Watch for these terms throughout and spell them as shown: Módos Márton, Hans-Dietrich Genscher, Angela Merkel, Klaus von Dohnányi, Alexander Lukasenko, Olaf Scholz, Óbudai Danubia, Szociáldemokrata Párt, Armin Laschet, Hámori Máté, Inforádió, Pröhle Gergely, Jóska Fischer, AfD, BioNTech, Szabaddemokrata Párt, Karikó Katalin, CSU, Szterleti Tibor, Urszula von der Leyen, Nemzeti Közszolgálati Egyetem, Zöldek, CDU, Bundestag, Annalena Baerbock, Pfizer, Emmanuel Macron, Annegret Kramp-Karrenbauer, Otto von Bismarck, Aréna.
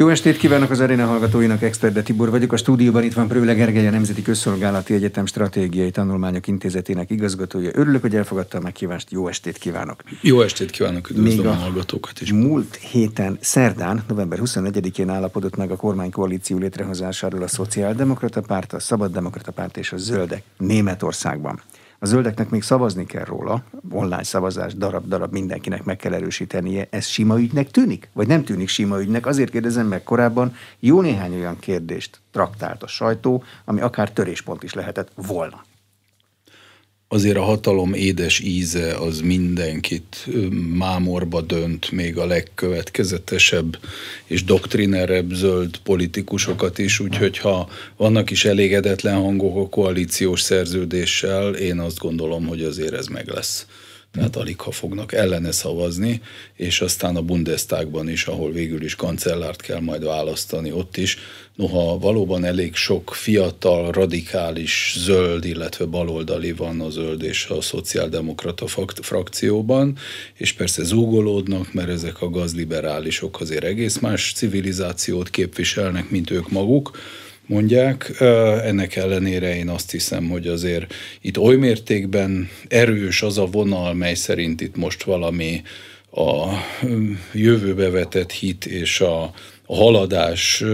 Jó estét kívánok az Aréna hallgatóinak, Szterleti Tibor vagyok. A stúdióban itt van Pröhle Gergely, a Nemzeti Közszolgálati Egyetem Stratégiai Tanulmányok Intézetének igazgatója. Örülök, hogy elfogadta a meghívást. Jó estét kívánok! Jó estét kívánok, üdvözlöm a hallgatókat is! Múlt héten, szerdán, november 24-én állapodott meg a kormánykoalíció létrehozásáról a Szociáldemokrata Párt, a Szabaddemokrata Párt és a Zöldek Németországban. A zöldeknek még szavazni kell róla, online szavazás, darab-darab mindenkinek meg kell erősítenie. Ez sima ügynek tűnik? Vagy nem tűnik sima ügynek? Azért kérdezem, meg korábban jó néhány olyan kérdést traktált a sajtó, ami akár töréspont is lehetett volna. Azért a hatalom édes íze az mindenkit mámorba dönt, még a legkövetkezetesebb és doktrinerebb zöld politikusokat is, úgyhogy ha vannak is elégedetlen hangok a koalíciós szerződéssel, én azt gondolom, hogy azért ez meg lesz. Tehát aligha fognak ellene szavazni, és aztán a Bundestagban is, ahol végül is kancellárt kell majd választani, ott is. Noha valóban elég sok fiatal, radikális zöld, illetve baloldali van a zöld és a szociáldemokrata frakcióban, és persze zúgolódnak, mert ezek a gazliberálisok azért egész más civilizációt képviselnek, mint ők maguk, mondják. Ennek ellenére én azt hiszem, hogy azért itt oly mértékben erős az a vonal, mely szerint itt most valami a jövőbe vetett hit és a haladás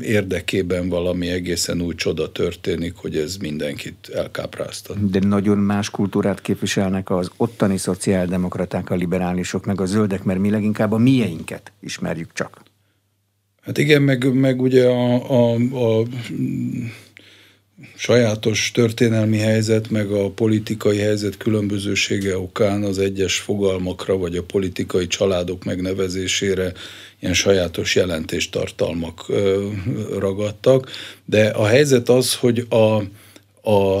érdekében valami egészen új csoda történik, hogy ez mindenkit elkápráztat. De nagyon más kultúrát képviselnek az ottani szociáldemokraták, a liberálisok, meg a zöldek, mert mi leginkább a mieinket ismerjük csak. Hát igen, meg ugye a sajátos történelmi helyzet, meg a politikai helyzet különbözősége okán az egyes fogalmakra, vagy a politikai családok megnevezésére ilyen sajátos jelentéstartalmak ragadtak. De a helyzet az, hogy a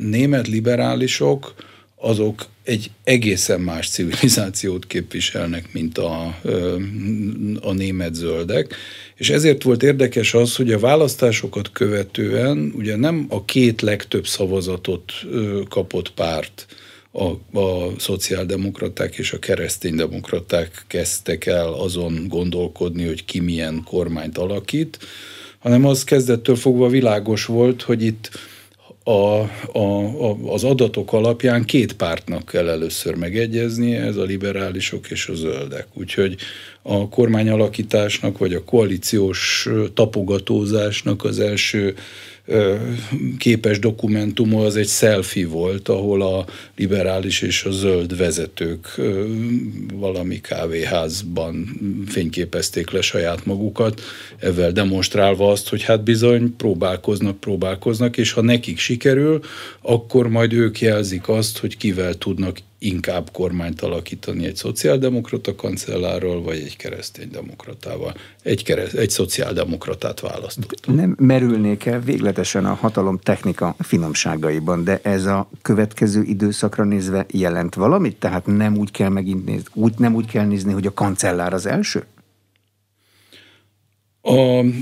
német liberálisok azok egy egészen más civilizációt képviselnek, mint a német zöldek. És ezért volt érdekes az, hogy a választásokat követően ugye nem a két legtöbb szavazatot kapott párt, a szociáldemokraták és a kereszténydemokraták kezdtek el azon gondolkodni, hogy ki milyen kormányt alakít, hanem az kezdettől fogva világos volt, hogy itt az adatok alapján két pártnak kell először megegyeznie, ez a liberálisok és a zöldek. Úgyhogy a kormányalakításnak, vagy a koalíciós tapogatózásnak az első képes dokumentuma az egy selfie volt, ahol a liberális és a zöld vezetők valami kávéházban fényképezték le saját magukat, ezzel demonstrálva azt, hogy hát bizony próbálkoznak, és ha nekik sikerül, akkor majd ők jelzik azt, hogy kivel tudnak inkább kormányt alakítani, egy szociáldemokrata kancellárral, vagy egy kereszténydemokratával. Egy szociáldemokratát választott. Nem merülnék el végletesen a hatalom technika finomságaiban, de ez a következő időszakra nézve jelent valamit? Tehát nem úgy kell nézni, hogy a kancellár az első?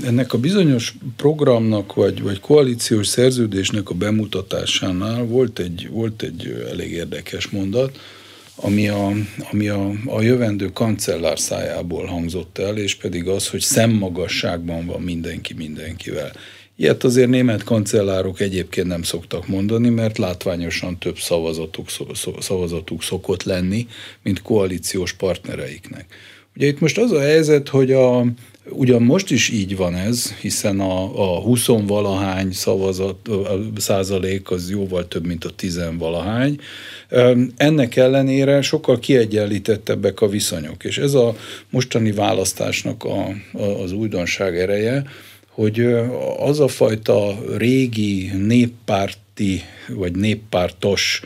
Ennek a bizonyos programnak, vagy koalíciós szerződésnek a bemutatásánál volt egy elég érdekes mondat, ami a jövendő kancellár szájából hangzott el, és pedig az, hogy szemmagasságban van mindenki mindenkivel. Ilyet azért német kancellárok egyébként nem szoktak mondani, mert látványosan több szavazatuk szokott lenni, mint koalíciós partnereiknek. Ugye itt most az a helyzet, hogy ugyan most is így van ez, hiszen a 20-valahány százalék az jóval több, mint a 10-valahány. Ennek ellenére sokkal kiegyenlítettebbek a viszonyok, és ez a mostani választásnak az újdonság ereje, hogy az a fajta régi néppárti vagy néppártos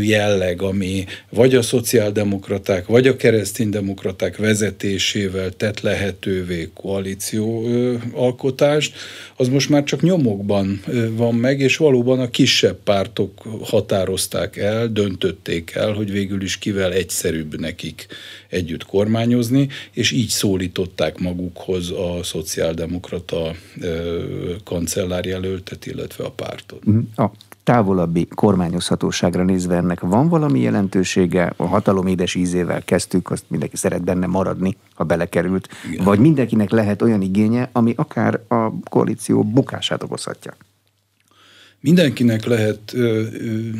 jelleg, ami vagy a szociáldemokraták, vagy a kereszténydemokraták vezetésével tett lehetővé koalíció alkotást, az most már csak nyomokban van meg, és valóban a kisebb pártok határozták el, döntötték el, hogy végül is kivel egyszerűbb nekik együtt kormányozni, és így szólították magukhoz a szociáldemokrata kancellárjelöltet, illetve a pártot. A távolabbi kormányozhatóságra nézve ennek van valami jelentősége? A hatalom édes ízével kezdtük, azt mindenki szeret benne maradni, ha belekerült. Igen. Vagy mindenkinek lehet olyan igénye, ami akár a koalíció bukását okozhatja? Mindenkinek lehet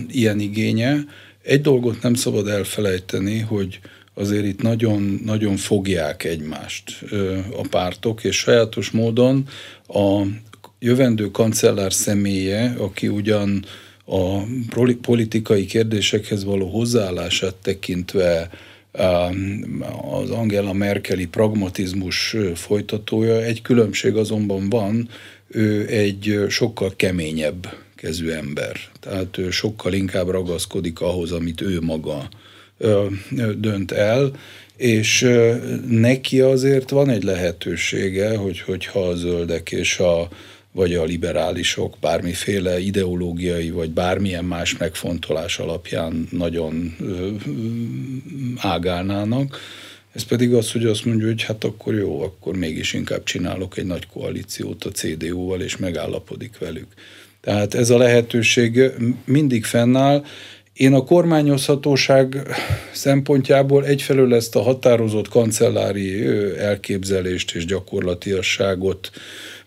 ilyen igénye. Egy dolgot nem szabad elfelejteni, hogy azért itt nagyon, nagyon fogják egymást a pártok, és sajátos módon a jövendő kancellár személye, aki ugyan a politikai kérdésekhez való hozzáállását tekintve az Angela Merkeli pragmatizmus folytatója, egy különbség azonban van, ő egy sokkal keményebb kezű ember. Tehát ő sokkal inkább ragaszkodik ahhoz, amit ő maga dönt el, és neki azért van egy lehetősége, hogyha a zöldek és vagy a liberálisok bármiféle ideológiai, vagy bármilyen más megfontolás alapján nagyon ágálnának. Ez pedig az, hogy azt mondja, hogy hát akkor jó, akkor mégis inkább csinálok egy nagy koalíciót a CDU-val, és megállapodik velük. Tehát ez a lehetőség mindig fennáll. Én a kormányozhatóság szempontjából egyfelől ezt a határozott kancellári elképzelést és gyakorlatiasságot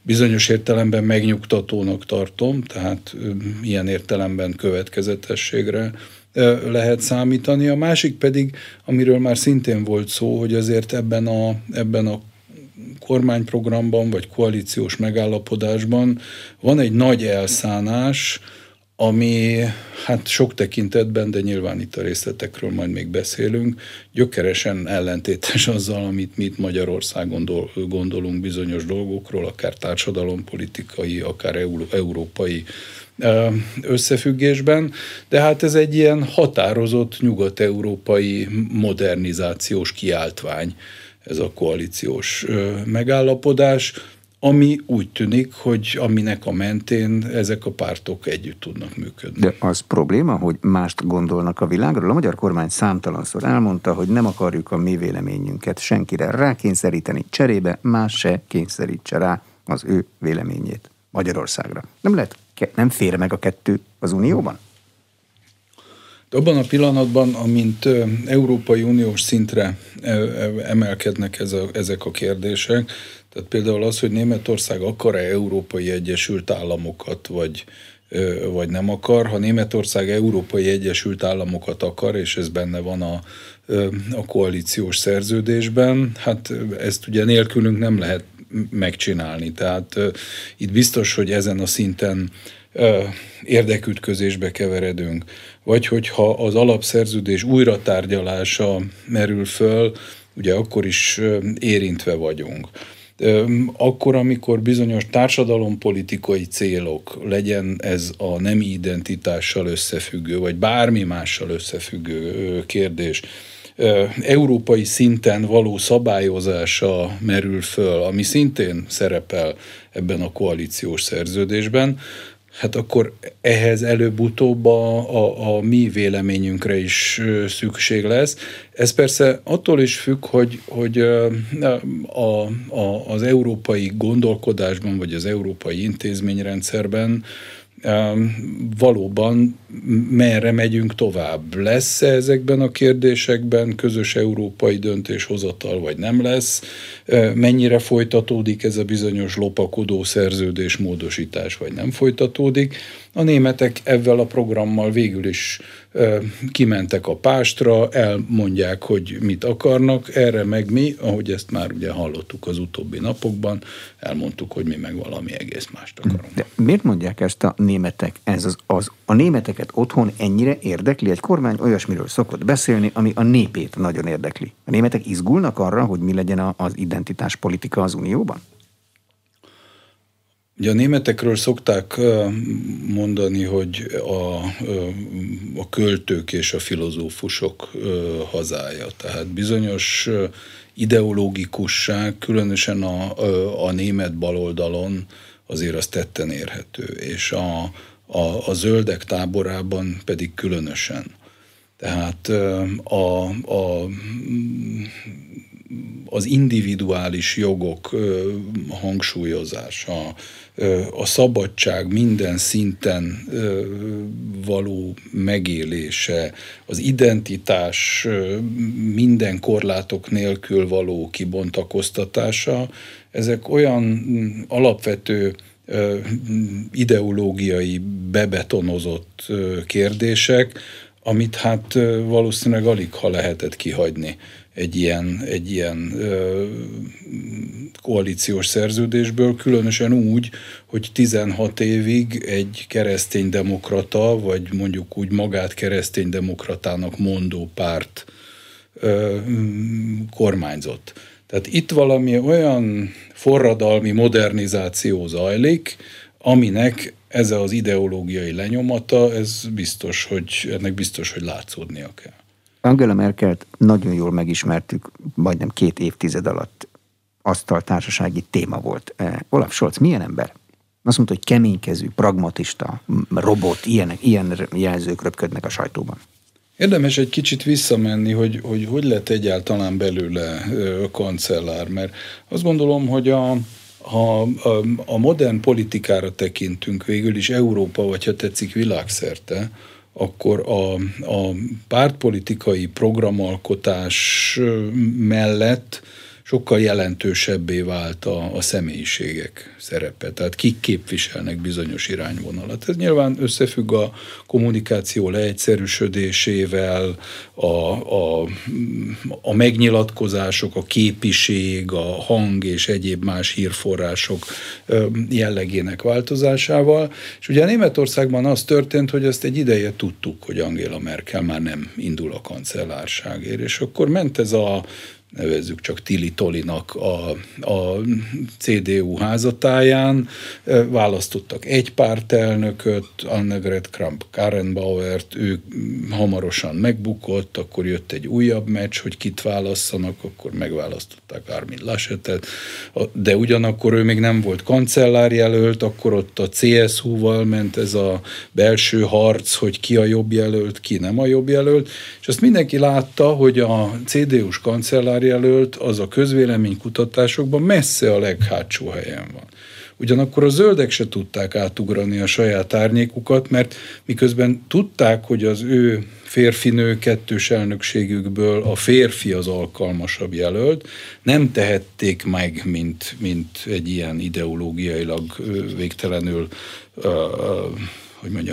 bizonyos értelemben megnyugtatónak tartom, tehát ilyen értelemben következetességre lehet számítani. A másik pedig, amiről már szintén volt szó, hogy azért ebben a kormányprogramban vagy koalíciós megállapodásban van egy nagy elszánás, ami hát sok tekintetben, de nyilván itt a részletekről majd még beszélünk, gyökeresen ellentétes azzal, amit mi itt Magyarországon gondolunk bizonyos dolgokról, akár társadalompolitikai, akár európai összefüggésben, de hát ez egy ilyen határozott nyugat-európai modernizációs kiáltvány, ez a koalíciós megállapodás, ami úgy tűnik, hogy aminek a mentén ezek a pártok együtt tudnak működni. De az probléma, hogy mást gondolnak a világról? A magyar kormány számtalanszor elmondta, hogy nem akarjuk a mi véleményünket senkire rákényszeríteni, cserébe más se kényszerítse rá az ő véleményét Magyarországra. Nem fér meg a kettő az Unióban? De abban a pillanatban, amint Európai Uniós szintre emelkednek ezek a kérdések, tehát például az, hogy Németország akar-e Európai Egyesült Államokat, vagy nem akar. Ha Németország Európai Egyesült Államokat akar, és ez benne van a koalíciós szerződésben, hát ezt ugye nélkülünk nem lehet megcsinálni. Tehát itt biztos, hogy ezen a szinten érdekütközésbe keveredünk. Vagy hogyha az alapszerződés újratárgyalása merül föl, ugye akkor is érintve vagyunk. Akkor, amikor bizonyos társadalompolitikai célok, legyen ez a nemi identitással összefüggő, vagy bármi mással összefüggő kérdés, európai szinten való szabályozása merül föl, ami szintén szerepel ebben a koalíciós szerződésben, hát akkor ehhez előbb-utóbb a mi véleményünkre is szükség lesz. Ez persze attól is függ, hogy az európai gondolkodásban, vagy az európai intézményrendszerben valóban merre megyünk tovább. Lesz-e ezekben a kérdésekben közös európai döntéshozatal, vagy nem lesz? Mennyire folytatódik ez a bizonyos lopakodó szerződés módosítás, vagy nem folytatódik? A németek ezzel a programmal végül is kimentek a pástra, elmondják, hogy mit akarnak, erre meg mi, ahogy ezt már ugye hallottuk az utóbbi napokban, elmondtuk, hogy mi meg valami egész mást akarunk. De miért mondják ezt a németek? A németeket otthon ennyire érdekli? Egy kormány olyasmiről szokott beszélni, ami a népét nagyon érdekli. A németek izgulnak arra, hogy mi legyen az identitáspolitika az Unióban? Ugye a németekről szokták mondani, hogy a költők és a filozófusok hazája. Tehát bizonyos ideológikusság, különösen a német baloldalon azért az tetten érhető, és a zöldek táborában pedig különösen. Tehát a az individuális jogok hangsúlyozása, a szabadság minden szinten való megélése, az identitás minden korlátok nélkül való kibontakoztatása, ezek olyan alapvető ideológiai bebetonozott kérdések, amit hát valószínűleg alig ha lehetett kihagyni egy ilyen koalíciós szerződésből, különösen úgy, hogy 16 évig egy kereszténydemokrata, vagy mondjuk úgy magát kereszténydemokratának mondó párt kormányzott. Tehát itt valami olyan forradalmi modernizáció zajlik, aminek ez az ideológiai lenyomata, ennek biztos, hogy látszódnia kell. Angela Merkelt nagyon jól megismertük, majdnem 2 évtized alatt asztaltársasági téma volt. Olaf Scholz milyen ember? Azt mondta, hogy keménykezű, pragmatista, robot, ilyen jelzők röpködnek a sajtóban. Érdemes egy kicsit visszamenni, hogy lett egyáltalán belőle kancellár, mert azt gondolom, hogy ha a modern politikára tekintünk végül is Európa, vagy ha tetszik világszerte, akkor a pártpolitikai programalkotás mellett sokkal jelentősebbé vált a személyiségek szerepe. Tehát kik képviselnek bizonyos irányvonalat. Ez nyilván összefügg a kommunikáció leegyszerűsödésével, a megnyilatkozások, a képiség, a hang és egyéb más hírforrások jellegének változásával. És ugye Németországban az történt, hogy ezt egy ideje tudtuk, hogy Angela Merkel már nem indul a kancellárságért. És akkor ment ez a nevezzük csak Tili-Tolinak a CDU házatáján, választottak egy pártelnököt, Annegret Kramp-Karrenbauert, ő hamarosan megbukott, akkor jött egy újabb meccs, hogy kit válasszanak, akkor megválasztották Armin Laschetet, de ugyanakkor ő még nem volt kancellárjelölt, akkor ott a CSU-val ment ez a belső harc, hogy ki a jobb jelölt, ki nem a jobb jelölt, és azt mindenki látta, hogy a CDU-s kancellár jelölt, az a közvéleménykutatásokban messze a leghátsó helyen van. Ugyanakkor a zöldek se tudták átugrani a saját árnyékukat, mert miközben tudták, hogy az ő férfinő kettős elnökségükből a férfi az alkalmasabb jelölt, nem tehették meg, mint egy ilyen ideológiailag végtelenül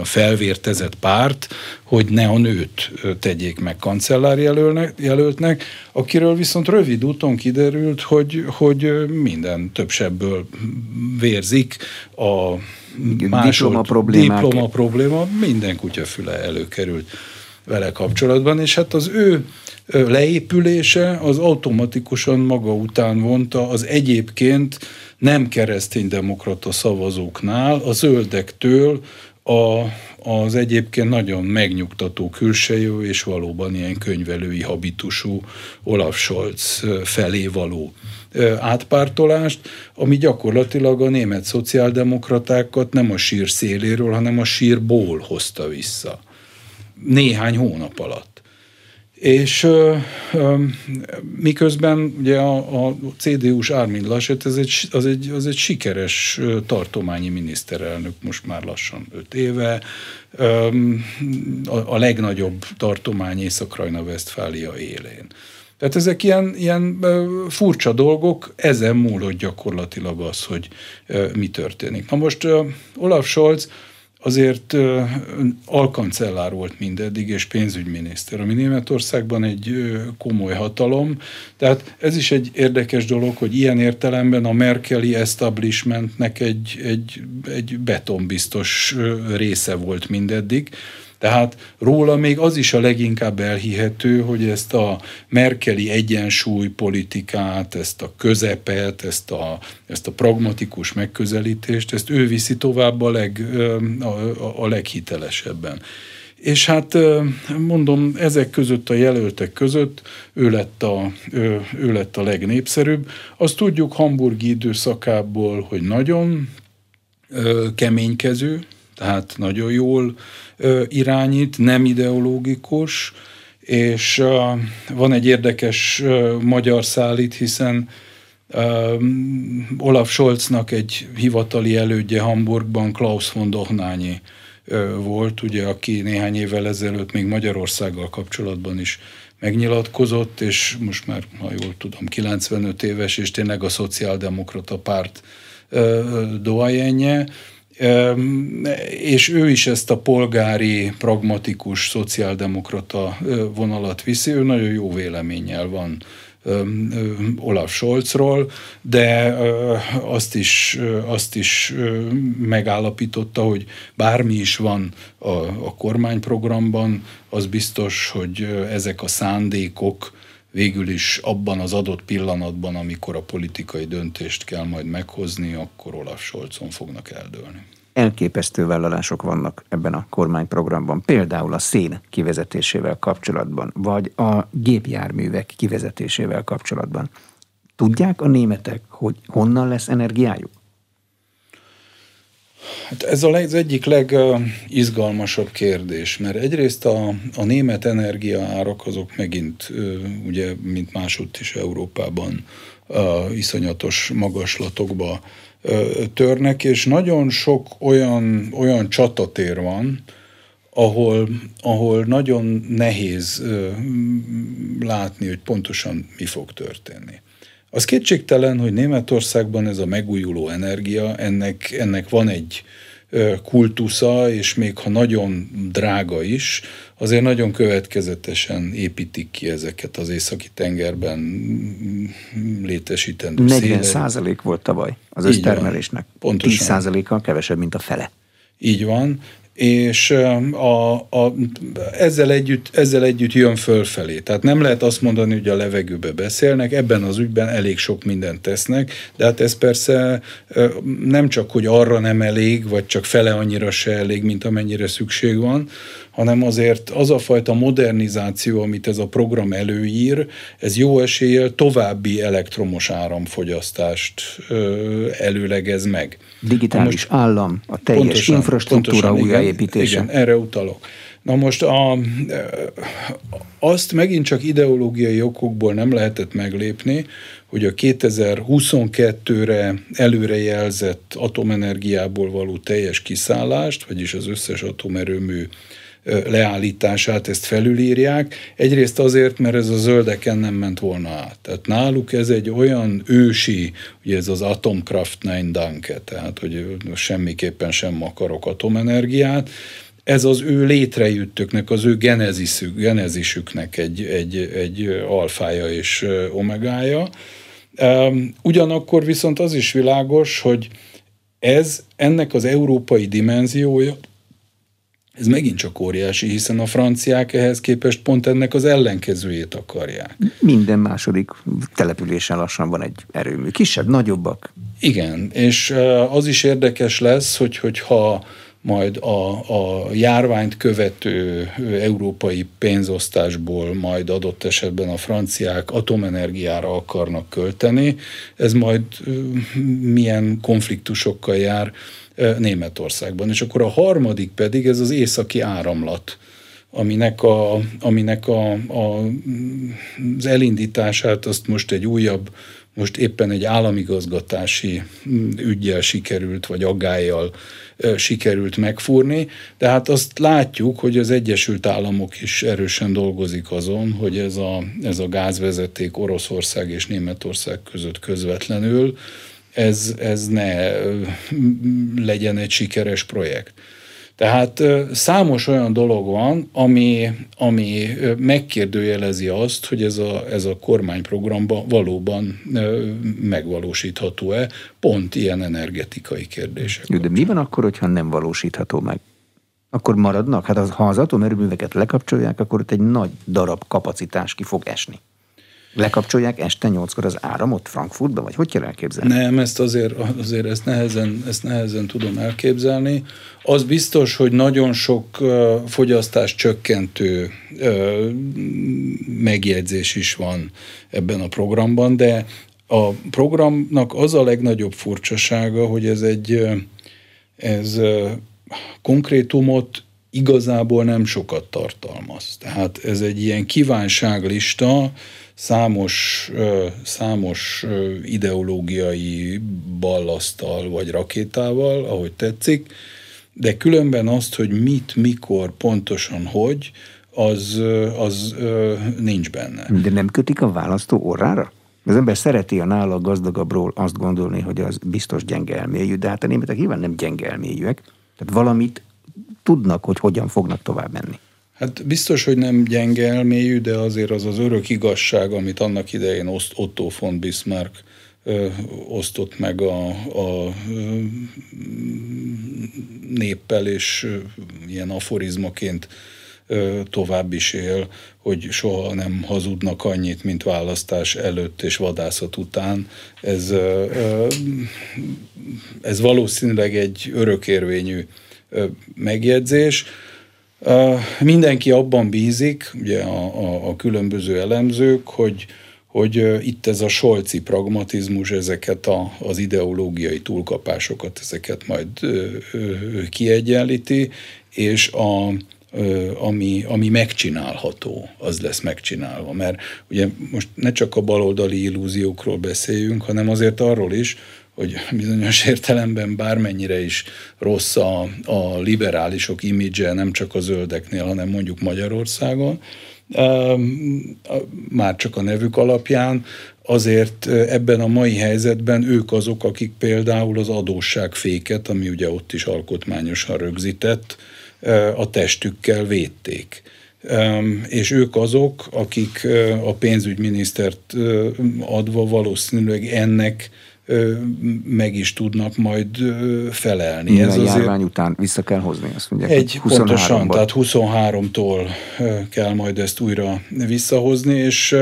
felvértezett párt, hogy ne a nőt tegyék meg kancellárjelöltnek, akiről viszont rövid úton kiderült, hogy minden többsebből vérzik a diploma probléma, minden kutyafüle előkerült vele kapcsolatban, és hát az ő leépülése az automatikusan maga után vonta az egyébként nem kereszténydemokrata szavazóknál, a zöldektől az egyébként nagyon megnyugtató külsejű és valóban ilyen könyvelői habitusú Olaf Scholz felé való átpártolást, ami gyakorlatilag a német szociáldemokratákat nem a sír széléről, hanem a sírból hozta vissza. Néhány hónap alatt. És miközben ugye a CDU-s Armin Laschet, az egy sikeres tartományi miniszterelnök, most már lassan 5 éve, a legnagyobb tartomány Észak-Rajna-Vesztfália élén. Tehát ezek ilyen furcsa dolgok, ezen múlott gyakorlatilag az, hogy mi történik. Na most Olaf Scholz azért alkancellár volt mindeddig, és pénzügyminiszter, ami Németországban egy komoly hatalom. Tehát ez is egy érdekes dolog, hogy ilyen értelemben a merkeli establishmentnek egy betonbiztos része volt mindeddig. Tehát róla még az is a leginkább elhihető, hogy ezt a merkeli egyensúlypolitikát, ezt a közepet, ezt a pragmatikus megközelítést, ezt ő viszi tovább a leghitelesebben. És hát mondom, ezek között a jelöltek között ő lett a legnépszerűbb. Azt tudjuk hamburgi időszakából, hogy nagyon keménykező, tehát nagyon jól irányít, nem ideológikus, És van egy érdekes magyar szál itt, hiszen Olaf Scholznak egy hivatali elődje Hamburgban Klaus von Dohnányi volt, ugye, aki néhány évvel ezelőtt még Magyarországgal kapcsolatban is megnyilatkozott, és most már, ha jól tudom, 95 éves, és tényleg a Szociáldemokrata Párt doajenje. És ő is ezt a polgári, pragmatikus, szociáldemokrata vonalat viszi, ő nagyon jó véleménnyel van Olaf Scholzról, de azt is megállapította, hogy bármi is van a kormányprogramban, az biztos, hogy ezek a szándékok végül is abban az adott pillanatban, amikor a politikai döntést kell majd meghozni, akkor Olaf Scholzon fognak eldőlni. Elképesztő vállalások vannak ebben a kormányprogramban, például a szén kivezetésével kapcsolatban, vagy a gépjárművek kivezetésével kapcsolatban. Tudják a németek, hogy honnan lesz energiájuk? Hát ez az egyik legizgalmasabb kérdés, mert egyrészt a német energiaárak azok megint, ugye, mint másutt is Európában, iszonyatos magaslatokba törnek, és nagyon sok olyan csatatér van, ahol nagyon nehéz látni, hogy pontosan mi fog történni. Az kétségtelen, hogy Németországban ez a megújuló energia, ennek van egy kultusza, és még ha nagyon drága is, azért nagyon következetesen építik ki ezeket az északi-tengerben létesítendő szélerőműveket. 40% volt tavaly az össztermelésnek. Pontosan. 10%-kal kevesebb, mint a fele. Így van. És ezzel együtt jön fölfelé. Tehát nem lehet azt mondani, hogy a levegőbe beszélnek, ebben az ügyben elég sok mindent tesznek, de hát ez persze nem csak, hogy arra nem elég, vagy csak fele annyira se elég, mint amennyire szükség van, hanem azért az a fajta modernizáció, amit ez a program előír, ez jó eséllyel további elektromos áramfogyasztást előlegez meg. Digitális állam, a teljes infrastruktúra újraépítése. Igen, erre utalok. Na most azt megint csak ideológiai okokból nem lehetett meglépni, hogy a 2022-re előrejelzett atomenergiából való teljes kiszállást, vagyis az összes atomerőmű leállítását, ezt felülírják. Egyrészt azért, mert ez a zöldeken nem ment volna át. Tehát náluk ez egy olyan ősi, ugye ez az Atomkraft nein danke, tehát hogy semmiképpen sem akarok atomenergiát. Ez az ő létrejöttüknek, az ő genezisüknek egy alfája és omegája. Ugyanakkor viszont az is világos, hogy ennek az európai dimenziója, ez megint csak óriási, hiszen a franciák ehhez képest pont ennek az ellenkezőjét akarják. Minden második településen lassan van egy erőmű. Kisebb, nagyobbak. Igen, és az is érdekes lesz, hogyha majd a járványt követő európai pénzosztásból majd adott esetben a franciák atomenergiára akarnak költeni, ez majd milyen konfliktusokkal jár Németországban. És akkor a harmadik pedig ez az északi áramlat, aminek az elindítását azt most egy újabb, most éppen egy államigazgatási üggyel sikerült, vagy aggályjal sikerült megfúrni, de hát azt látjuk, hogy az Egyesült Államok is erősen dolgozik azon, hogy ez a gázvezeték Oroszország és Németország között közvetlenül, ez ne legyen egy sikeres projekt. Tehát számos olyan dolog van, ami megkérdőjelezi azt, hogy ez a kormányprogramban valóban megvalósítható-e, pont ilyen energetikai kérdések. De mi van akkor, hogyha nem valósítható meg? Akkor maradnak? Hát ha az atomerőműveket lekapcsolják, akkor ott egy nagy darab kapacitás ki fog esni. Lekapcsolják este 8-kor az áramot Frankfurtban, vagy hogy kell elképzelni? Nem, ezt nehezen tudom elképzelni. Az biztos, hogy nagyon sok fogyasztás csökkentő megjegyzés is van ebben a programban, de a programnak az a legnagyobb furcsasága, hogy ez konkrétumot igazából nem sokat tartalmaz. Tehát ez egy ilyen kívánságlista, számos ideológiai ballaszttal vagy rakétával, ahogy tetszik, de különben azt, hogy mit, mikor, pontosan, hogy, az nincs benne. De nem kötik a választó orrára? Az ember szereti a nála gazdagabbról azt gondolni, hogy az biztos gyenge elmélyű, de hát a németek nyilván nem gyenge elmélyűek. Tehát valamit tudnak, hogy hogyan fognak tovább menni. Hát biztos, hogy nem gyenge elmélyű, de azért az az örök igazság, amit annak idején Otto von Bismarck osztott meg a néppel, és ilyen aforizmaként tovább is él, hogy soha nem hazudnak annyit, mint választás előtt és vadászat után. Ez valószínűleg egy örökérvényű megjegyzés. Mindenki abban bízik, ugye a különböző elemzők, hogy itt ez a scholzi pragmatizmus, ezeket az ideológiai túlkapásokat, ezeket majd kiegyenlíti, és ami megcsinálható, az lesz megcsinálva. Mert ugye most ne csak a baloldali illúziókról beszéljünk, hanem azért arról is, hogy bizonyos értelemben bármennyire is rossz a liberálisok imidzse, nem csak a zöldeknél, hanem mondjuk Magyarországon, már csak a nevük alapján, azért ebben a mai helyzetben ők azok, akik például az adósságféket, ami ugye ott is alkotmányosan rögzített, a testükkel védték. És ők azok, akik a pénzügyminisztert adva valószínűleg ennek meg is tudnak majd felelni. Minden ez a járvány után vissza kell hozni, azt mondják. Pontosan, tehát 23-tól kell majd ezt újra visszahozni, és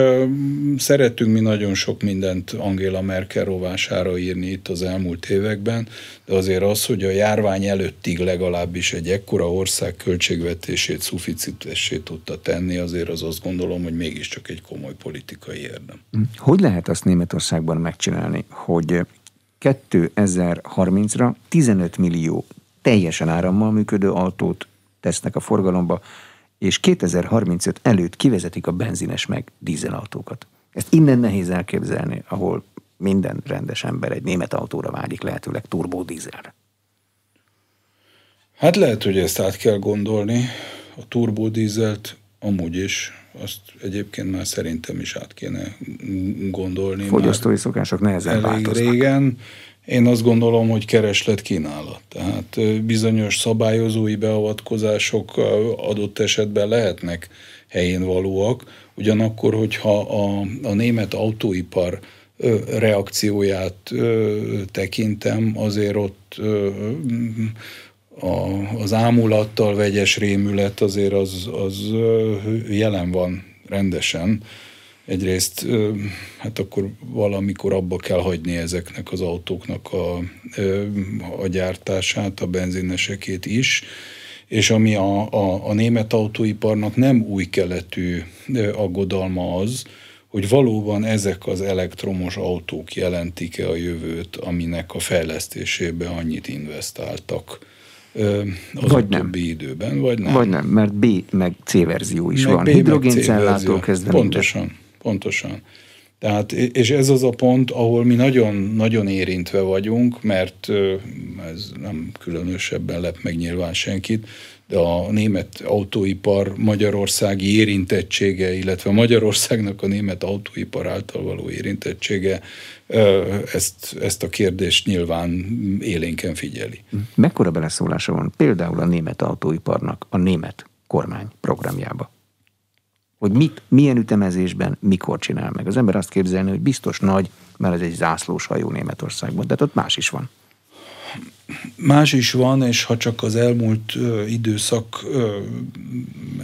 szerettünk mi nagyon sok mindent Angela Merkel rovására írni itt az elmúlt években, de azért az, hogy a járvány előttig legalábbis egy ekkora ország költségvetését szuficitessé tudta tenni, azért az azt gondolom, hogy mégiscsak egy komoly politikai érdem. Hogy lehet azt Németországban megcsinálni, hogy 2030-ra 15 millió teljesen árammal működő autót tesznek a forgalomba, és 2035 előtt kivezetik a benzines meg dízelautókat. Ezt innen nehéz elképzelni, ahol minden rendes ember egy német autóra vágyik, lehetőleg turbódízelre. Hát lehet, hogy ezt át kell gondolni. A turbódízelt amúgy is, azt egyébként már szerintem is át kéne gondolni. Fogyasztói szokások nehezen változnak. Elég régen. Én azt gondolom, hogy kereslet kínálat. Tehát bizonyos szabályozói beavatkozások adott esetben lehetnek helyén valóak. Ugyanakkor, hogyha a német autóipar reakcióját tekintem, azért ott az ámulattal vegyes rémület azért az jelen van rendesen. Egyrészt hát akkor valamikor abba kell hagyni ezeknek az autóknak a gyártását, a benzinesekét is, és ami a német autóiparnak nem új keletű aggodalma az, hogy valóban ezek az elektromos autók jelentik-e a jövőt, aminek a fejlesztésébe annyit investáltak az vagy utóbbi nem. időben, vagy nem. Vagy nem, mert B meg C verzió is meg van. Hidrogéncellától kezdve. Pontosan. Tehát, és ez az a pont, ahol mi nagyon érintve vagyunk, mert ez nem különösebben lep meg nyilván senkit, de a német autóipar magyarországi érintettsége, illetve Magyarországnak a német autóipar által való érintettsége ezt a kérdést nyilván élénken figyeli. Mekkora beleszólása van például a német autóiparnak a német kormány programjába? Hogy mit, milyen ütemezésben, mikor csinál meg? Az ember azt képzelni, hogy biztos nagy, mert ez egy zászlós hajó Németországban, de ott más is van. Más is van, és ha csak az elmúlt időszak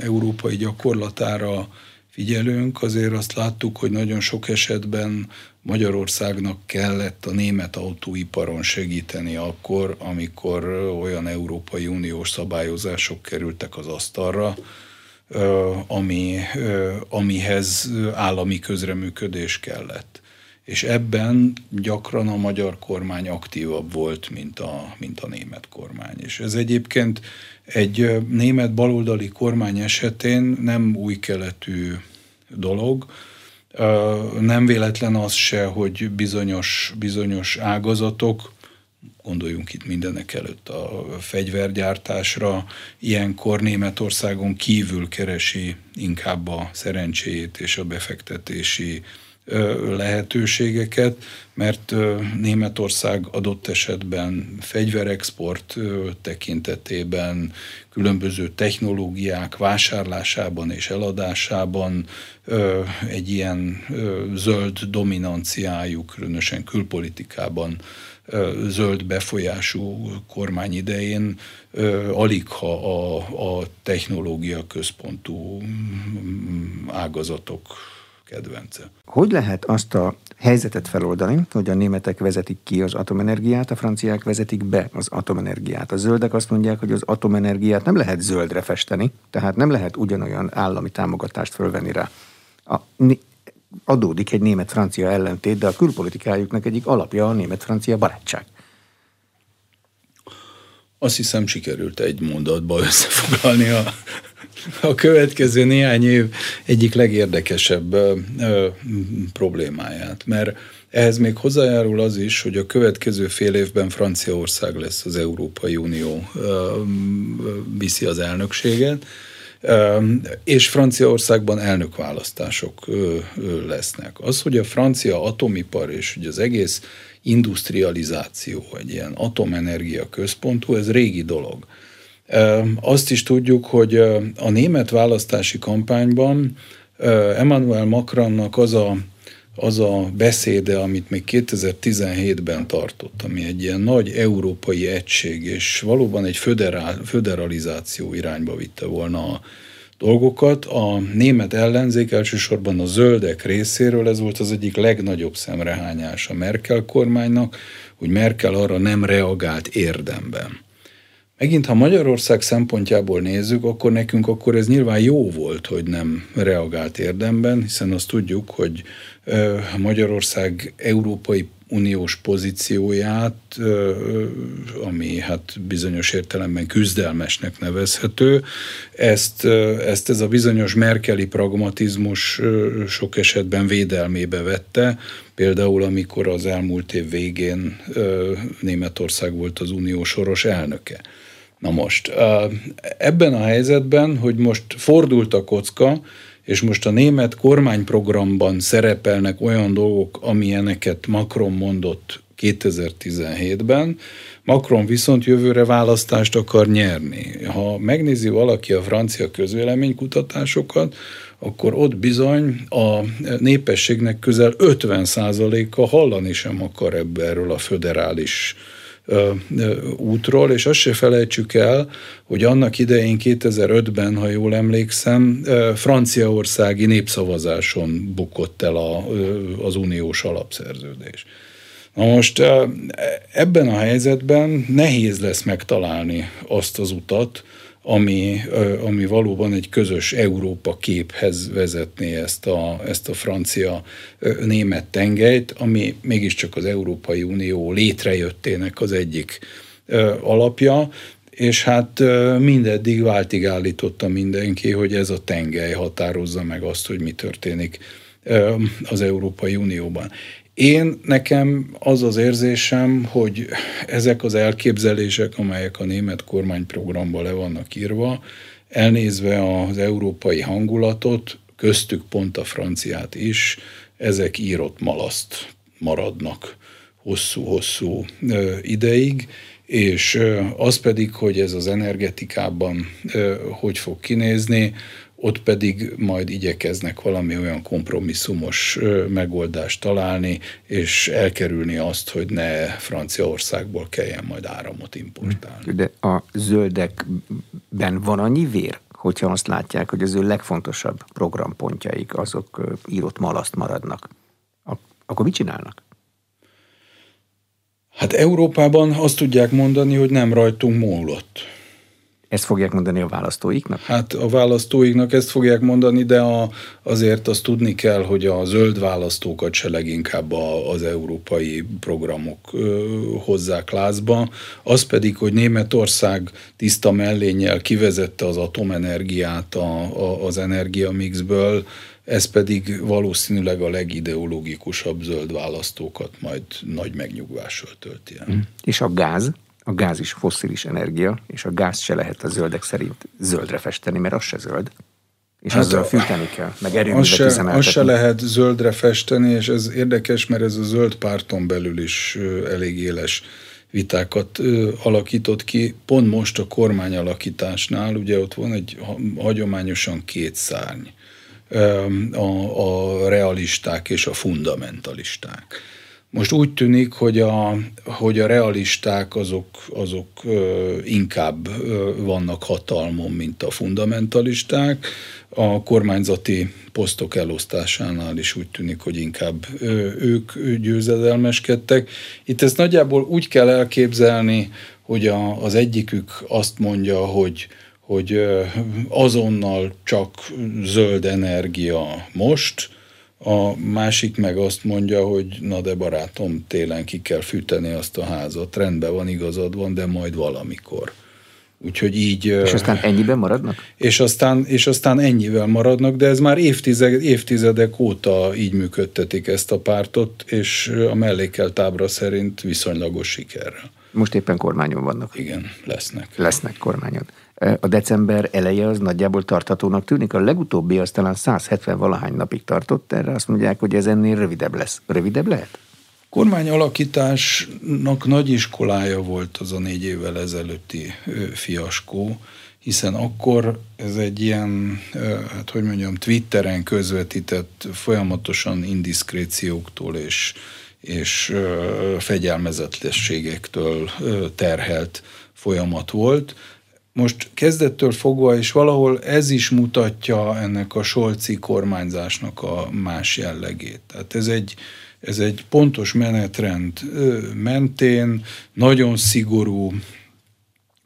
európai gyakorlatára figyelünk, azért azt láttuk, hogy nagyon sok esetben Magyarországnak kellett a német autóiparon segíteni akkor, amikor olyan Európai Uniós szabályozások kerültek az asztalra, amihez állami közreműködés kellett. és ebben gyakran a magyar kormány aktívabb volt, mint a német kormány. És ez egyébként egy német baloldali kormány esetén nem új keletű dolog, nem véletlen az se, hogy bizonyos ágazatok, gondoljunk itt mindenek előtt a fegyvergyártásra, ilyenkor Németországon kívül keresi inkább a szerencséjét és a befektetési lehetőségeket, mert Németország adott esetben fegyverexport tekintetében, különböző technológiák vásárlásában és eladásában egy ilyen zöld dominanciájuk, különösen külpolitikában zöld befolyású kormány idején aligha a technológia központú ágazatok kedvence. Hogy lehet azt a helyzetet feloldani, hogy a németek vezetik ki az atomenergiát, a franciák vezetik be az atomenergiát? A zöldek azt mondják, hogy az atomenergiát nem lehet zöldre festeni, tehát nem lehet ugyanolyan állami támogatást fölvenni rá. Adódik egy német-francia ellentét, de a külpolitikájuknak egyik alapja a német-francia barátság. Azt hiszem, sikerült egy mondatba összefoglalni a következő néhány év egyik legérdekesebb problémáját, mert ehhez még hozzájárul az is, hogy a következő fél évben Franciaország lesz az Európai Unió, viszi az elnökséget, és Franciaországban elnökválasztások lesznek. Az, hogy a francia atomipar és az egész industrializáció, egy ilyen atomenergia központú, ez régi dolog. Azt is tudjuk, hogy a német választási kampányban Emmanuel Macronnak az a beszéde, amit még 2017-ben tartott, ami egy ilyen nagy európai egység, és valóban egy föderalizáció irányba vitte volna a dolgokat. A német ellenzék, elsősorban a zöldek részéről ez volt az egyik legnagyobb szemrehányás a Merkel kormánynak, hogy Merkel arra nem reagált érdemben. Megint, ha Magyarország szempontjából nézzük, akkor nekünk akkor ez nyilván jó volt, hogy nem reagált érdemben, hiszen azt tudjuk, hogy Magyarország Európai Uniós pozícióját, ami hát bizonyos értelemben küzdelmesnek nevezhető, ezt ez a bizonyos merkeli pragmatizmus sok esetben védelmébe vette, például amikor az elmúlt év végén Németország volt az unió soros elnöke. Na most, ebben a helyzetben, hogy most fordult a kocka, és most a német kormányprogramban szerepelnek olyan dolgok, amilyeneket Macron mondott 2017-ben. Macron viszont jövőre választást akar nyerni. Ha megnézi valaki a francia közvéleménykutatásokat, akkor ott bizony a népességnek közel 50%-a hallani sem akar erről a föderális útról, és azt se felejtsük el, hogy annak idején 2005-ben, ha jól emlékszem, franciaországi népszavazáson bukott el az uniós alapszerződés. Na most ebben a helyzetben nehéz lesz megtalálni azt az utat, ami valóban egy közös Európa képhez vezetné ezt a francia-német tengelyt, ami mégiscsak az Európai Unió létrejöttének az egyik alapja, és hát mindeddig váltig állította mindenki, hogy ez a tengely határozza meg azt, hogy mi történik az Európai Unióban. Nekem az az érzésem, hogy ezek az elképzelések, amelyek a német kormányprogramba le vannak írva, elnézve az európai hangulatot, köztük pont a franciát is, ezek írott malaszt maradnak hosszú-hosszú ideig, és az pedig, hogy ez az energetikában hogy fog kinézni, ott pedig majd igyekeznek valami olyan kompromisszumos megoldást találni, és elkerülni azt, hogy ne Franciaországból kelljen majd áramot importálni. De a zöldekben van annyi vér, hogyha azt látják, hogy az ő legfontosabb programpontjaik, azok írott malaszt maradnak. Akkor mit csinálnak? Hát Európában azt tudják mondani, hogy nem rajtunk múlott. Ezt fogják mondani a választóiknak? Hát a választóiknak ezt fogják mondani, de azért azt tudni kell, hogy a zöld választókat se leginkább az európai programok hozzák lázba. Az pedig, hogy Németország tiszta mellénnyel kivezette az atomenergiát az energiamixből, ez pedig valószínűleg a legideológikusabb zöld választókat majd nagy megnyugvással tölti el. És a gáz? A gáz is fosszilis energia, és a gáz se lehet a zöldek szerint zöldre festeni, mert az se zöld. És hát azzal fűteni kell, meg erőművet üzemeltetni. Az se lehet zöldre festeni, és ez érdekes, mert ez a zöld párton belül is elég éles vitákat alakított ki. Pont most a kormányalakításnál, ugye ott van egy hagyományosan két szárny. A realisták és a fundamentalisták. Most úgy tűnik, hogy a realisták azok inkább vannak hatalmon, mint a fundamentalisták. A kormányzati posztok elosztásánál is úgy tűnik, hogy inkább ők győzedelmeskedtek. Itt ezt nagyjából úgy kell elképzelni, hogy az egyikük azt mondja, hogy azonnal csak zöld energia most, a másik meg azt mondja, hogy na de barátom, télen ki kell fűteni azt a házat, rendben van, igazad van, de majd valamikor. Úgyhogy így... És aztán ennyiben maradnak? És aztán ennyivel maradnak, de ez már évtizedek óta így működtetik ezt a pártot, és a mellékelt ábra szerint viszonylagos sikerrel. Most éppen kormányon vannak. Igen, lesznek. Lesznek kormányon. A december eleje az nagyjából tarthatónak tűnik, a legutóbbi az talán 170-valahány napig tartott, erre azt mondják, hogy ez ennél rövidebb lesz. Rövidebb lehet? Kormányalakításnak nagy iskolája volt az a 4 évvel ezelőtti fiaskó, hiszen akkor ez egy ilyen, Twitteren közvetített folyamatosan indiszkrécióktól és fegyelmezetlenségektől terhelt folyamat volt. Most kezdettől fogva, és valahol ez is mutatja ennek a Scholz-i kormányzásnak a más jellegét. Tehát ez egy pontos menetrend mentén nagyon szigorú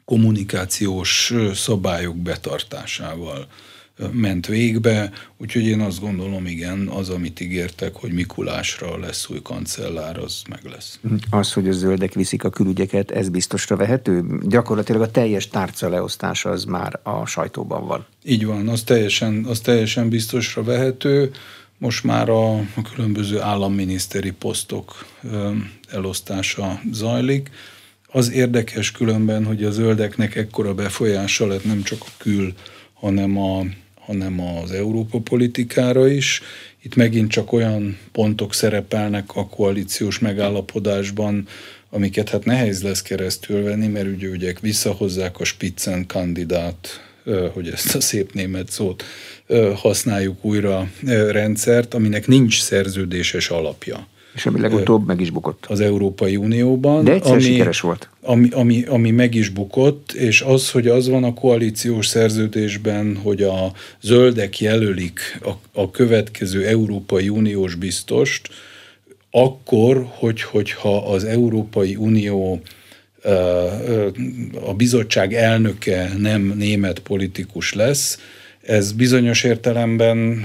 kommunikációs szabályok betartásával ment végbe, úgyhogy én azt gondolom, igen, az, amit ígértek, hogy Mikulásra lesz új kancellár, az meg lesz. Az, hogy a zöldek viszik a külügyeket, ez biztosra vehető? Gyakorlatilag a teljes tárca leosztása az már a sajtóban van. Így van, az teljesen biztosra vehető. Most már a különböző államminiszteri posztok elosztása zajlik. Az érdekes különben, hogy a zöldeknek ekkora befolyása lett nem csak a kül, hanem az Európa politikára is. Itt megint csak olyan pontok szerepelnek a koalíciós megállapodásban, amiket nehéz lesz keresztülvenni, mert ugye visszahozzák a Spitzenkandidát, hogy ezt a szép német szót használjuk újra, rendszert, aminek nincs szerződéses alapja. És ami legutóbb meg is bukott. Az Európai Unióban. De egyszer sikeres volt. Ami meg is bukott, és az, hogy az van a koalíciós szerződésben, hogy a zöldek jelölik a következő Európai Uniós biztost, akkor, hogyha az Európai Unió, a bizottság elnöke nem német politikus lesz, ez bizonyos értelemben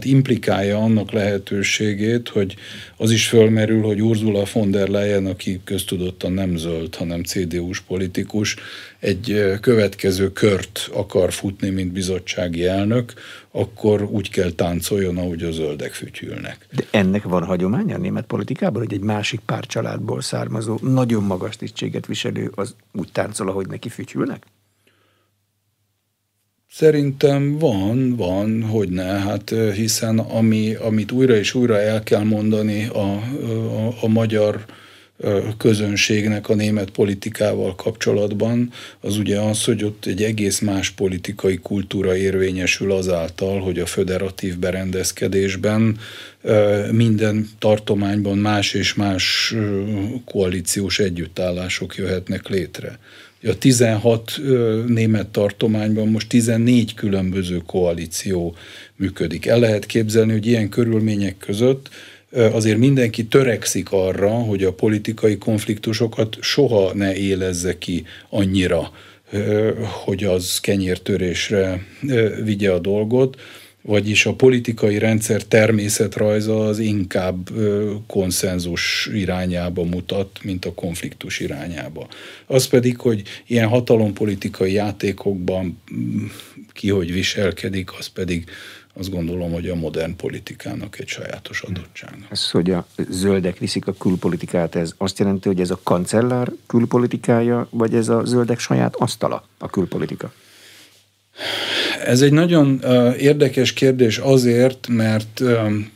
implikálja annak lehetőségét, hogy az is fölmerül, hogy Urszula von der Leyen, aki köztudottan nem zöld, hanem CDU-s politikus, egy következő kört akar futni, mint bizottsági elnök, akkor úgy kell táncoljon, ahogy a zöldek fütyülnek. De ennek van hagyománya a német politikában, hogy egy másik pártcsaládból származó, nagyon magas tisztséget viselő az úgy táncol, ahogy neki fütyülnek? Szerintem van, hogyne, hiszen amit újra és újra el kell mondani a magyar közönségnek a német politikával kapcsolatban, az ugye az, hogy ott egy egész más politikai kultúra érvényesül azáltal, hogy a föderatív berendezkedésben minden tartományban más és más koalíciós együttállások jöhetnek létre. A 16 német tartományban most 14 különböző koalíció működik. El lehet képzelni, hogy ilyen körülmények között azért mindenki törekszik arra, hogy a politikai konfliktusokat soha ne élezze ki annyira hogy az kenyértörésre vigye a dolgot, vagyis a politikai rendszer természetrajza az inkább konszenzus irányába mutat, mint a konfliktus irányába. Az pedig, hogy ilyen hatalompolitikai játékokban ki hogy viselkedik, az pedig azt gondolom, hogy a modern politikának egy sajátos adottsága. Ez, hogy a zöldek viszik a külpolitikát, ez azt jelenti, hogy ez a kancellár külpolitikája, vagy ez a zöldek saját asztala a külpolitika? Ez egy nagyon érdekes kérdés azért, mert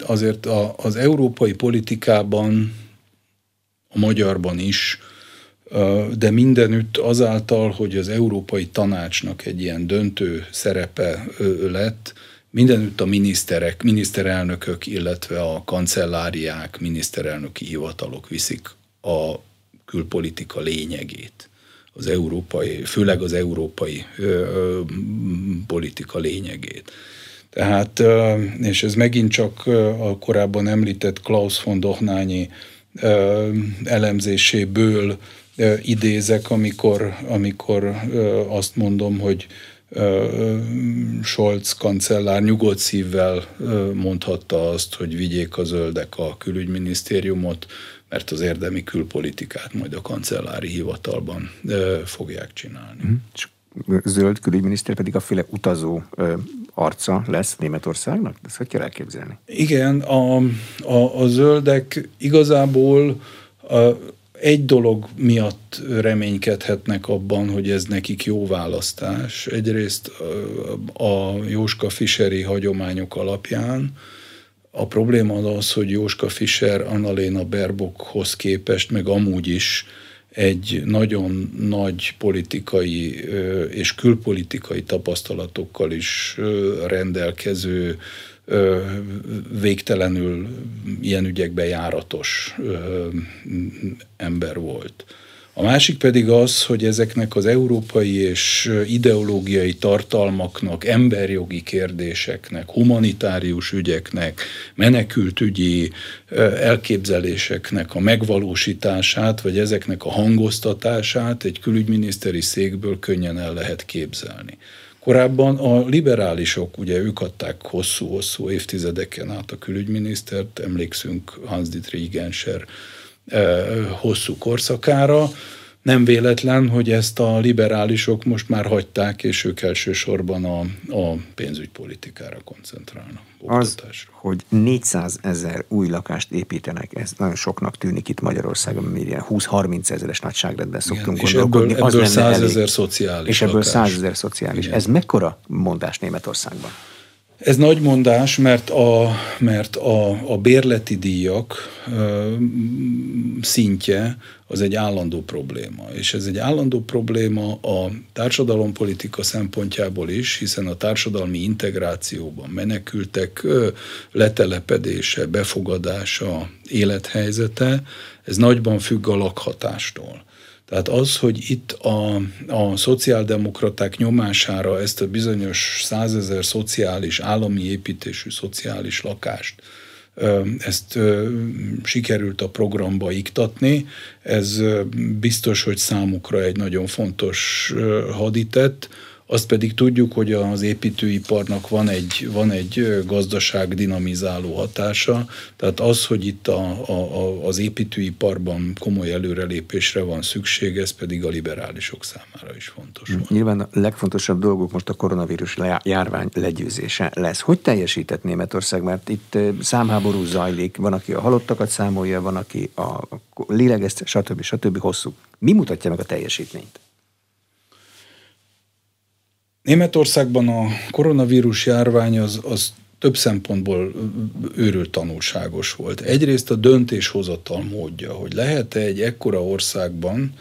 azért az európai politikában, a magyarban is, de mindenütt azáltal, hogy az Európai Tanácsnak egy ilyen döntő szerepe lett, mindenütt a miniszterelnökök, illetve a kancelláriák, miniszterelnöki hivatalok viszik a külpolitika lényegét. Az európai, főleg az európai politika lényegét. Tehát, és ez megint csak a korábban említett Klaus von Dohnányi elemzéséből idézek, amikor azt mondom, hogy Scholz kancellár nyugodt szívvel mondhatta azt, hogy vigyék a zöldek a külügyminisztériumot, mert az érdemi külpolitikát majd a kancellári hivatalban fogják csinálni. Zöld külügyminiszter pedig a féle utazó arca lesz Németországnak? Ezt hogy kell elképzelni? Igen, a zöldek igazából egy dolog miatt reménykedhetnek abban, hogy ez nekik jó választás. Egyrészt a Jóska Fischeri hagyományok alapján. A probléma az az, hogy Jóska Fischer Annalena Baerbockhoz képest, meg amúgy is egy nagyon nagy politikai és külpolitikai tapasztalatokkal is rendelkező, végtelenül ilyen ügyekben járatos ember volt. A másik pedig az, hogy ezeknek az európai és ideológiai tartalmaknak, emberjogi kérdéseknek, humanitárius ügyeknek, menekültügyi elképzeléseknek a megvalósítását, vagy ezeknek a hangoztatását egy külügyminiszteri székből könnyen el lehet képzelni. Korábban a liberálisok, ugye ők adták hosszú-hosszú évtizedeken át a külügyminisztert, emlékszünk Hans-Dietrich Genscher hosszú korszakára. Nem véletlen, hogy ezt a liberálisok most már hagyták, és ők elsősorban a pénzügypolitikára koncentrálnak. Oktatásra. Az, hogy 400 000 új lakást építenek, ez nagyon soknak tűnik itt Magyarországon, mi ilyen 20-30 000-es nagyságrendben szoktunk gondolkodni. És ebből 100 000 szociális. És ebből 100 000 szociális. Igen. Ez mekkora mondás Németországban? Ez nagy mondás, mert a bérleti díjak szintje az egy állandó probléma. És ez egy állandó probléma a társadalompolitika szempontjából is, hiszen a társadalmi integrációban menekültek letelepedése, befogadása, élethelyzete, ez nagyban függ a lakhatástól. Tehát az, hogy itt a szociáldemokraták nyomására ezt a bizonyos 100 000 szociális, állami építésű szociális lakást, ezt sikerült a programba iktatni, ez biztos, hogy számukra egy nagyon fontos haditett. Azt pedig tudjuk, hogy az építőiparnak van egy gazdaság dinamizáló hatása, tehát az, hogy itt az építőiparban komoly előrelépésre van szükség, ez pedig a liberálisok számára is fontos. Nyilván a legfontosabb dolgok most a koronavírus járvány legyőzése lesz. Hogy teljesített Németország? Mert itt számháború zajlik, van, aki a halottakat számolja, van, aki a lélegezt, stb. Hosszú. Mi mutatja meg a teljesítményt? Németországban a koronavírus járvány az több szempontból őrült tanulságos volt. Egyrészt a döntéshozatal módja, hogy lehet-e egy ekkora országban,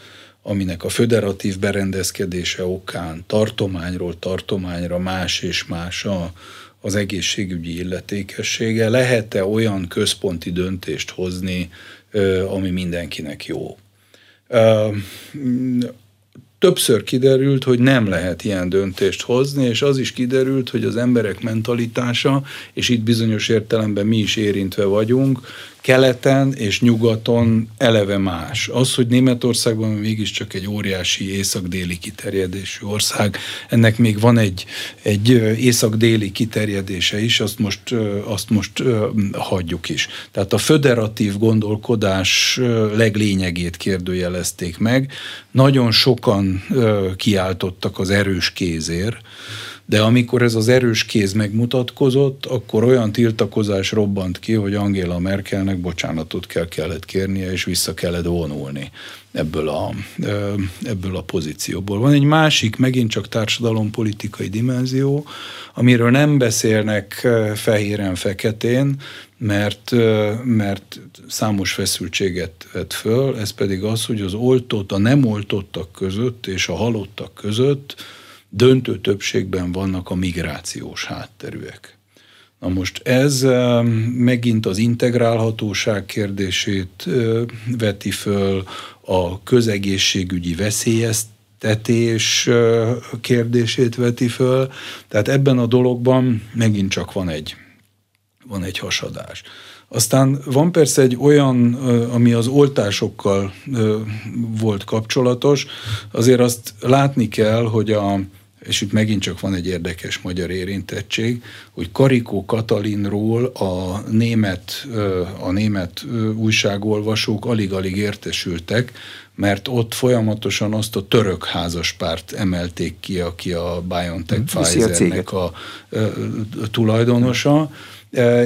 aminek a föderatív berendezkedése okán tartományról tartományra más és más az egészségügyi illetékessége, lehet-e olyan központi döntést hozni, ami mindenkinek jó. többször kiderült, hogy nem lehet ilyen döntést hozni, és az is kiderült, hogy az emberek mentalitása, és itt bizonyos értelemben mi is érintve vagyunk, keleten és nyugaton eleve más. Az, hogy Németországban mégiscsak egy óriási észak-déli kiterjedésű ország, ennek még van egy észak-déli kiterjedése is, azt most hagyjuk is. Tehát a föderatív gondolkodás leglényegét kérdőjelezték meg. Nagyon sokan kiáltottak az erős kézért, de amikor ez az erős kéz megmutatkozott, akkor olyan tiltakozás robbant ki, hogy Angela Merkelnek bocsánatot kellett kérnie, és vissza kellett vonulni ebből a pozícióból. Van egy másik, megint csak társadalompolitikai dimenzió, amiről nem beszélnek fehéren-feketén, mert számos feszültséget vett föl, ez pedig az, hogy az oltott, a nem oltottak között és a halottak között döntő többségben vannak a migrációs hátterűek. Na most ez megint az integrálhatóság kérdését veti föl, a közegészségügyi veszélyeztetés kérdését veti föl, tehát ebben a dologban megint csak van egy hasadás. Aztán van persze egy olyan, ami az oltásokkal volt kapcsolatos, azért azt látni kell, hogy és itt megint csak van egy érdekes magyar érintettség, hogy Karikó Katalinról a német újságolvasók alig-alig értesültek, mert ott folyamatosan azt a török házaspárt emelték ki, aki a BioNTech Pfizernek a tulajdonosa,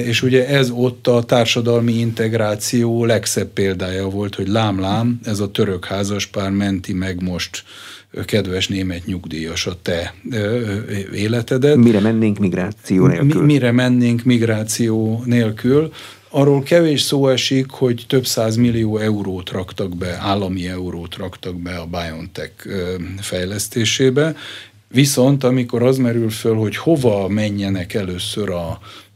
és ugye ez ott a társadalmi integráció legszebb példája volt, hogy lám-lám, ez a török házaspár menti meg most, kedves német nyugdíjas, a te életedet. Mire mennénk migráció nélkül? Mire mennénk migráció nélkül? Arról kevés szó esik, hogy több 100 millió eurót raktak be, állami eurót raktak be a BioNTech fejlesztésébe, viszont amikor az merül föl, hogy hova menjenek először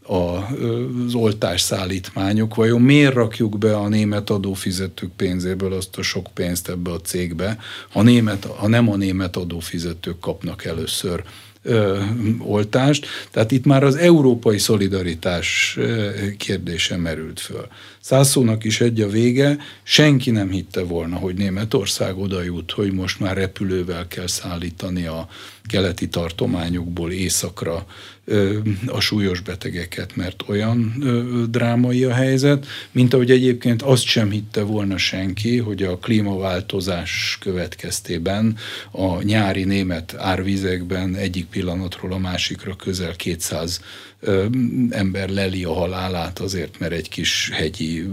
az oltásszállítmányok, vajon miért rakjuk be a német adófizetők pénzéből azt a sok pénzt ebbe a cégbe, ha nem a német adófizetők kapnak először oltást. Tehát itt már az európai szolidaritás kérdése merült föl. Százszónak is egy a vége, senki nem hitte volna, hogy Németország oda jut, hogy most már repülővel kell szállítani a keleti tartományokból északra a súlyos betegeket, mert olyan drámai a helyzet, mint ahogy egyébként azt sem hitte volna senki, hogy a klímaváltozás következtében a nyári német árvizekben egyik pillanatról a másikra közel 200 ember leli a halálát azért, mert egy kis hegyi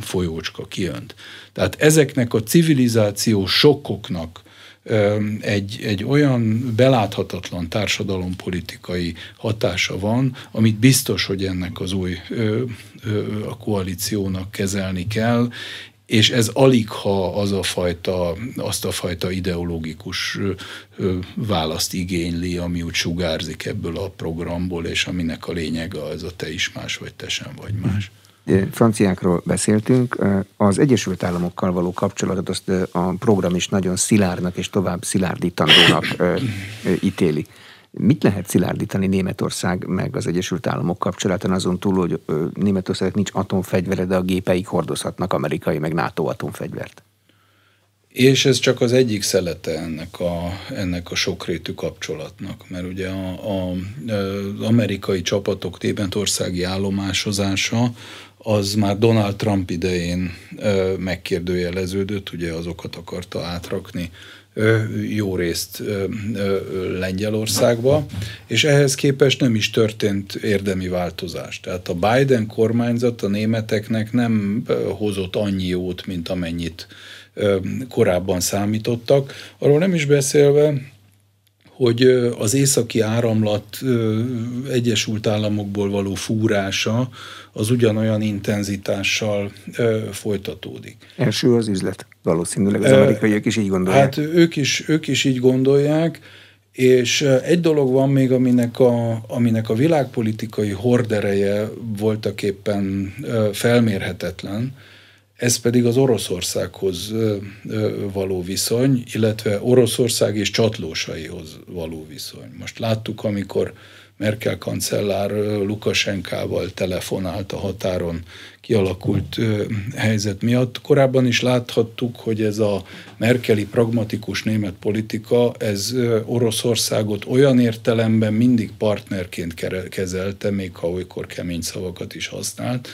folyócska kiönt. Tehát ezeknek a civilizációs sokkoknak egy olyan beláthatatlan társadalompolitikai hatása van, amit biztos, hogy ennek az új a koalíciónak kezelni kell, és ez aligha azt a fajta ideológikus választ igényli, ami úgy sugárzik ebből a programból, és aminek a lényege az a te is más, vagy te sem vagy más. Franciákról beszéltünk, az Egyesült Államokkal való kapcsolatot azt a program is nagyon szilárdnak és tovább szilárdítandónak ítéli. Mit lehet szilárdítani Németország meg az Egyesült Államok kapcsolatán azon túl, hogy Németország nincs atomfegyvere, de a gépeik hordozhatnak amerikai meg NATO atomfegyvert? És ez csak az egyik szelete ennek a sokrétű kapcsolatnak, mert ugye az amerikai csapatok németországi állomásozása az már Donald Trump idején megkérdőjeleződött, ugye azokat akarta átrakni jó részt Lengyelországba, és ehhez képest nem is történt érdemi változás. Tehát a Biden kormányzat a németeknek nem hozott annyi jót, mint amennyit korábban számítottak. Arról nem is beszélve, hogy az északi áramlat Egyesült Államokból való fúrása az ugyanolyan intenzitással folytatódik. Első az üzlet, valószínűleg az amerikaiak is így gondolják. Hát ők is így gondolják, és egy dolog van még, aminek a világpolitikai hordereje voltaképpen felmérhetetlen, ez pedig az Oroszországhoz való viszony, illetve Oroszország és csatlósaihoz való viszony. Most láttuk, amikor Merkel kancellár Lukasenkával telefonált a határon kialakult helyzet miatt. Korábban is láthattuk, hogy ez a merkeli pragmatikus német politika, ez Oroszországot olyan értelemben mindig partnerként kezelte, még ha olykor kemény szavakat is használt,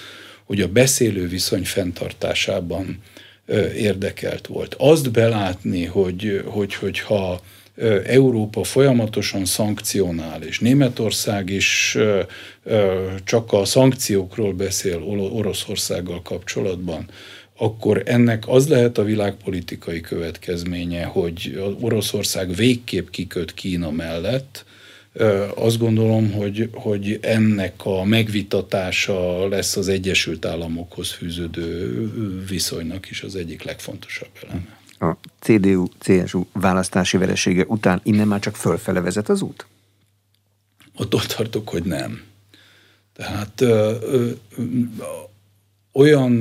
hogy a beszélő viszony fenntartásában érdekelt volt. Azt belátni, hogyha Európa folyamatosan szankcionál, és Németország is csak a szankciókról beszél Oroszországgal kapcsolatban, akkor ennek az lehet a világpolitikai következménye, hogy Oroszország végképp kiköt Kína mellett. Azt gondolom, hogy ennek a megvitatása lesz az Egyesült Államokhoz fűződő viszonynak is az egyik legfontosabb eleme. A CDU-CSU választási veresége után innen már csak fölfele vezet az út? Ott tartok, hogy nem. Tehát olyan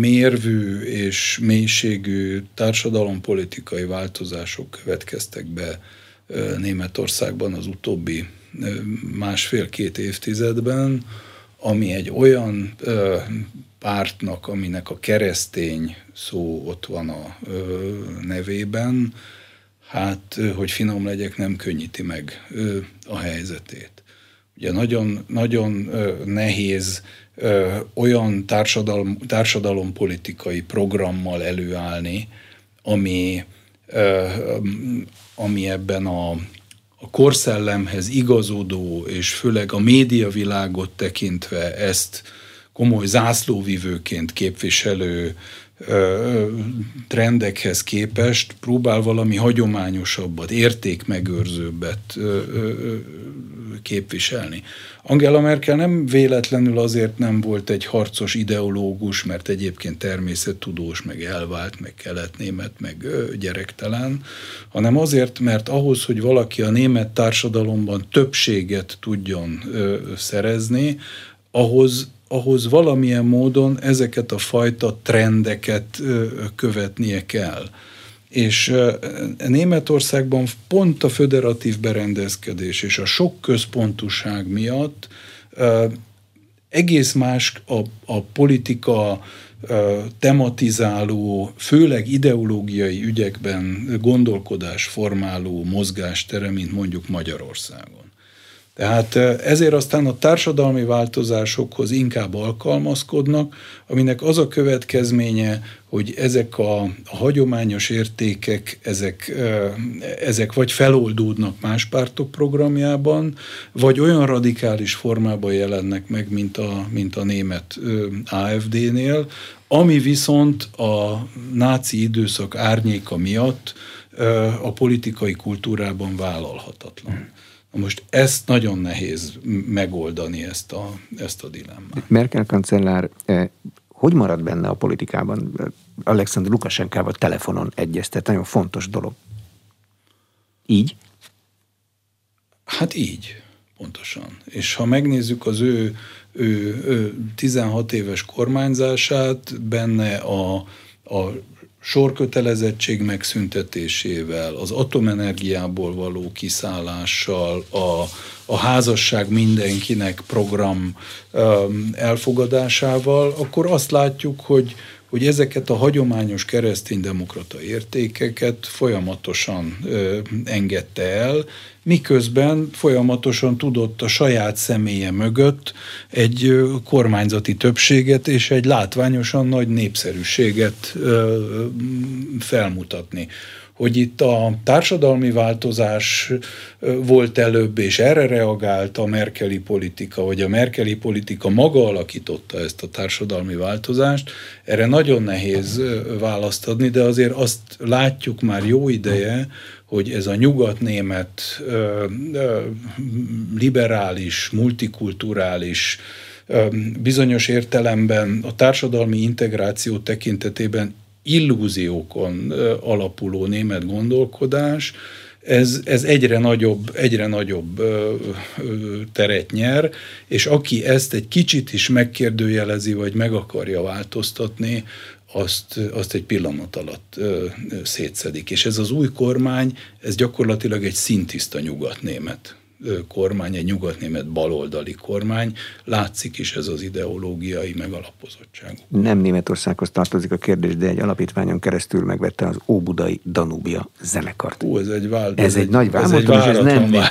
mérvű és mélységű társadalompolitikai változások következtek be Németországban az utóbbi másfél-két évtizedben, ami egy olyan pártnak, aminek a keresztény szó ott van a nevében, hát, hogy finom legyek, nem könnyíti meg a helyzetét. Ugye nagyon, nagyon nehéz olyan társadalompolitikai programmal előállni, ami ebben a korszellemhez igazodó, és főleg a médiavilágot tekintve ezt komoly zászlóvivőként képviselő trendekhez képest próbál valami hagyományosabbat, értékmegőrzőbbet képviselni. Angela Merkel nem véletlenül azért nem volt egy harcos ideológus, mert egyébként természettudós, meg elvált, meg keletnémet, meg gyerektelen, hanem azért, mert ahhoz, hogy valaki a német társadalomban többséget tudjon szerezni, ahhoz valamilyen módon ezeket a fajta trendeket követnie kell. És Németországban pont a föderatív berendezkedés és a sok központúság miatt egész más a politika tematizáló, főleg ideológiai ügyekben gondolkodás formáló mozgástere, mint mondjuk Magyarországon. Tehát ezért aztán a társadalmi változásokhoz inkább alkalmazkodnak, aminek az a következménye, hogy ezek a hagyományos értékek, ezek vagy feloldódnak más pártok programjában, vagy olyan radikális formában jelennek meg, mint a német AfD-nél, ami viszont a náci időszak árnyéka miatt a politikai kultúrában vállalhatatlan. Most ezt nagyon nehéz megoldani, ezt a dilemmát. Merkel kancellár hogy marad benne a politikában? Alexander Lukasenkával telefonon egyeztet, nagyon fontos dolog. Így? Hát így, pontosan. És ha megnézzük az ő 16 éves kormányzását, benne a sorkötelezettség megszüntetésével, az atomenergiából való kiszállással, a házasság mindenkinek program elfogadásával, akkor azt látjuk, hogy ezeket a hagyományos kereszténydemokrata értékeket folyamatosan engedte el, miközben folyamatosan tudott a saját személye mögött egy kormányzati többséget és egy látványosan nagy népszerűséget felmutatni. Hogy itt a társadalmi változás volt előbb, és erre reagált a merkeli politika, vagy a merkeli politika maga alakította ezt a társadalmi változást, erre nagyon nehéz választ adni, de azért azt látjuk már jó ideje, hogy ez a nyugatnémet liberális, multikulturális, bizonyos értelemben a társadalmi integráció tekintetében illúziókon alapuló német gondolkodás, ez egyre nagyobb teret nyer, és aki ezt egy kicsit is megkérdőjelezi, vagy meg akarja változtatni, azt egy pillanat alatt szétszedik. És ez az új kormány, ez gyakorlatilag egy szintiszta nyugatnémet kormány, egy nyugatnémet baloldali kormány. Látszik is ez az ideológiai megalapozottság. Nem Németországhoz tartozik a kérdés, de egy alapítványon keresztül megvette az Óbudai Danubia zenekart. Ez egy nagy változás, és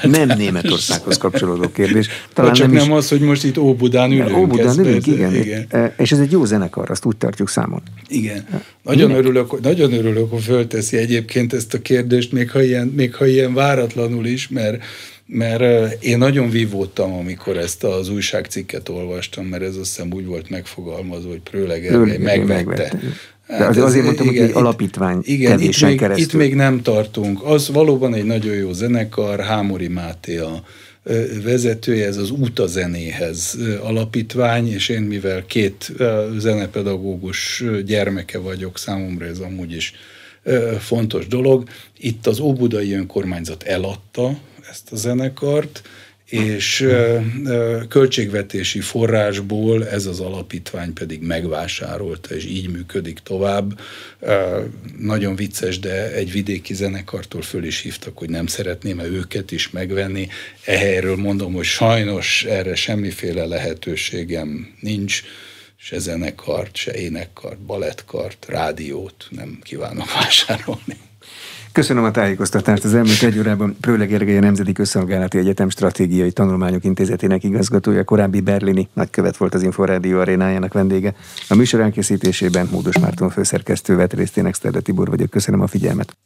nem Németországhoz kapcsolódó kérdés. Talán csak nem az, hogy most itt Óbudán ülünk. Óbudán ülünk, igen. És ez egy jó zenekar, azt úgy tartjuk számon. Igen. Nagyon örülök, hogy fölteszi egyébként ezt a kérdést, még ha ilyen váratlanul is, mert én nagyon vívódtam, amikor ezt az újságcikket olvastam, mert ez azt hiszem úgy volt megfogalmazva, hogy Pröhle Gergely megvette. De azért mondtam, hogy egy alapítvány tevésen keresztül. Itt még nem tartunk. Az valóban egy nagyon jó zenekar, Hámori Máté a vezetője, ez az Út a zenéhez alapítvány, és én mivel 2 zenepedagógus gyermeke vagyok, számomra ez amúgy is fontos dolog. Itt az Óbudai önkormányzat eladta ezt a zenekart, és költségvetési forrásból ez az alapítvány pedig megvásárolta, és így működik tovább. Nagyon vicces, de egy vidéki zenekartól föl is hívtak, hogy nem szeretném őket is megvenni. Ehelyről mondom, hogy sajnos erre semmiféle lehetőségem nincs, se zenekart, se énekkart, balettkart, rádiót nem kívánok vásárolni. Köszönöm a tájékoztatást. Az elmúlt 1 órában Pröhle Gergely, a Nemzeti Közszolgálati Egyetem Stratégiai Tanulmányok Intézetének igazgatója, korábbi berlini nagykövet volt az Inforádió arénájának vendége. A műsor elkészítésében Módos Márton főszerkesztő vett részt, Szterleti Tibor vagyok. Köszönöm a figyelmet.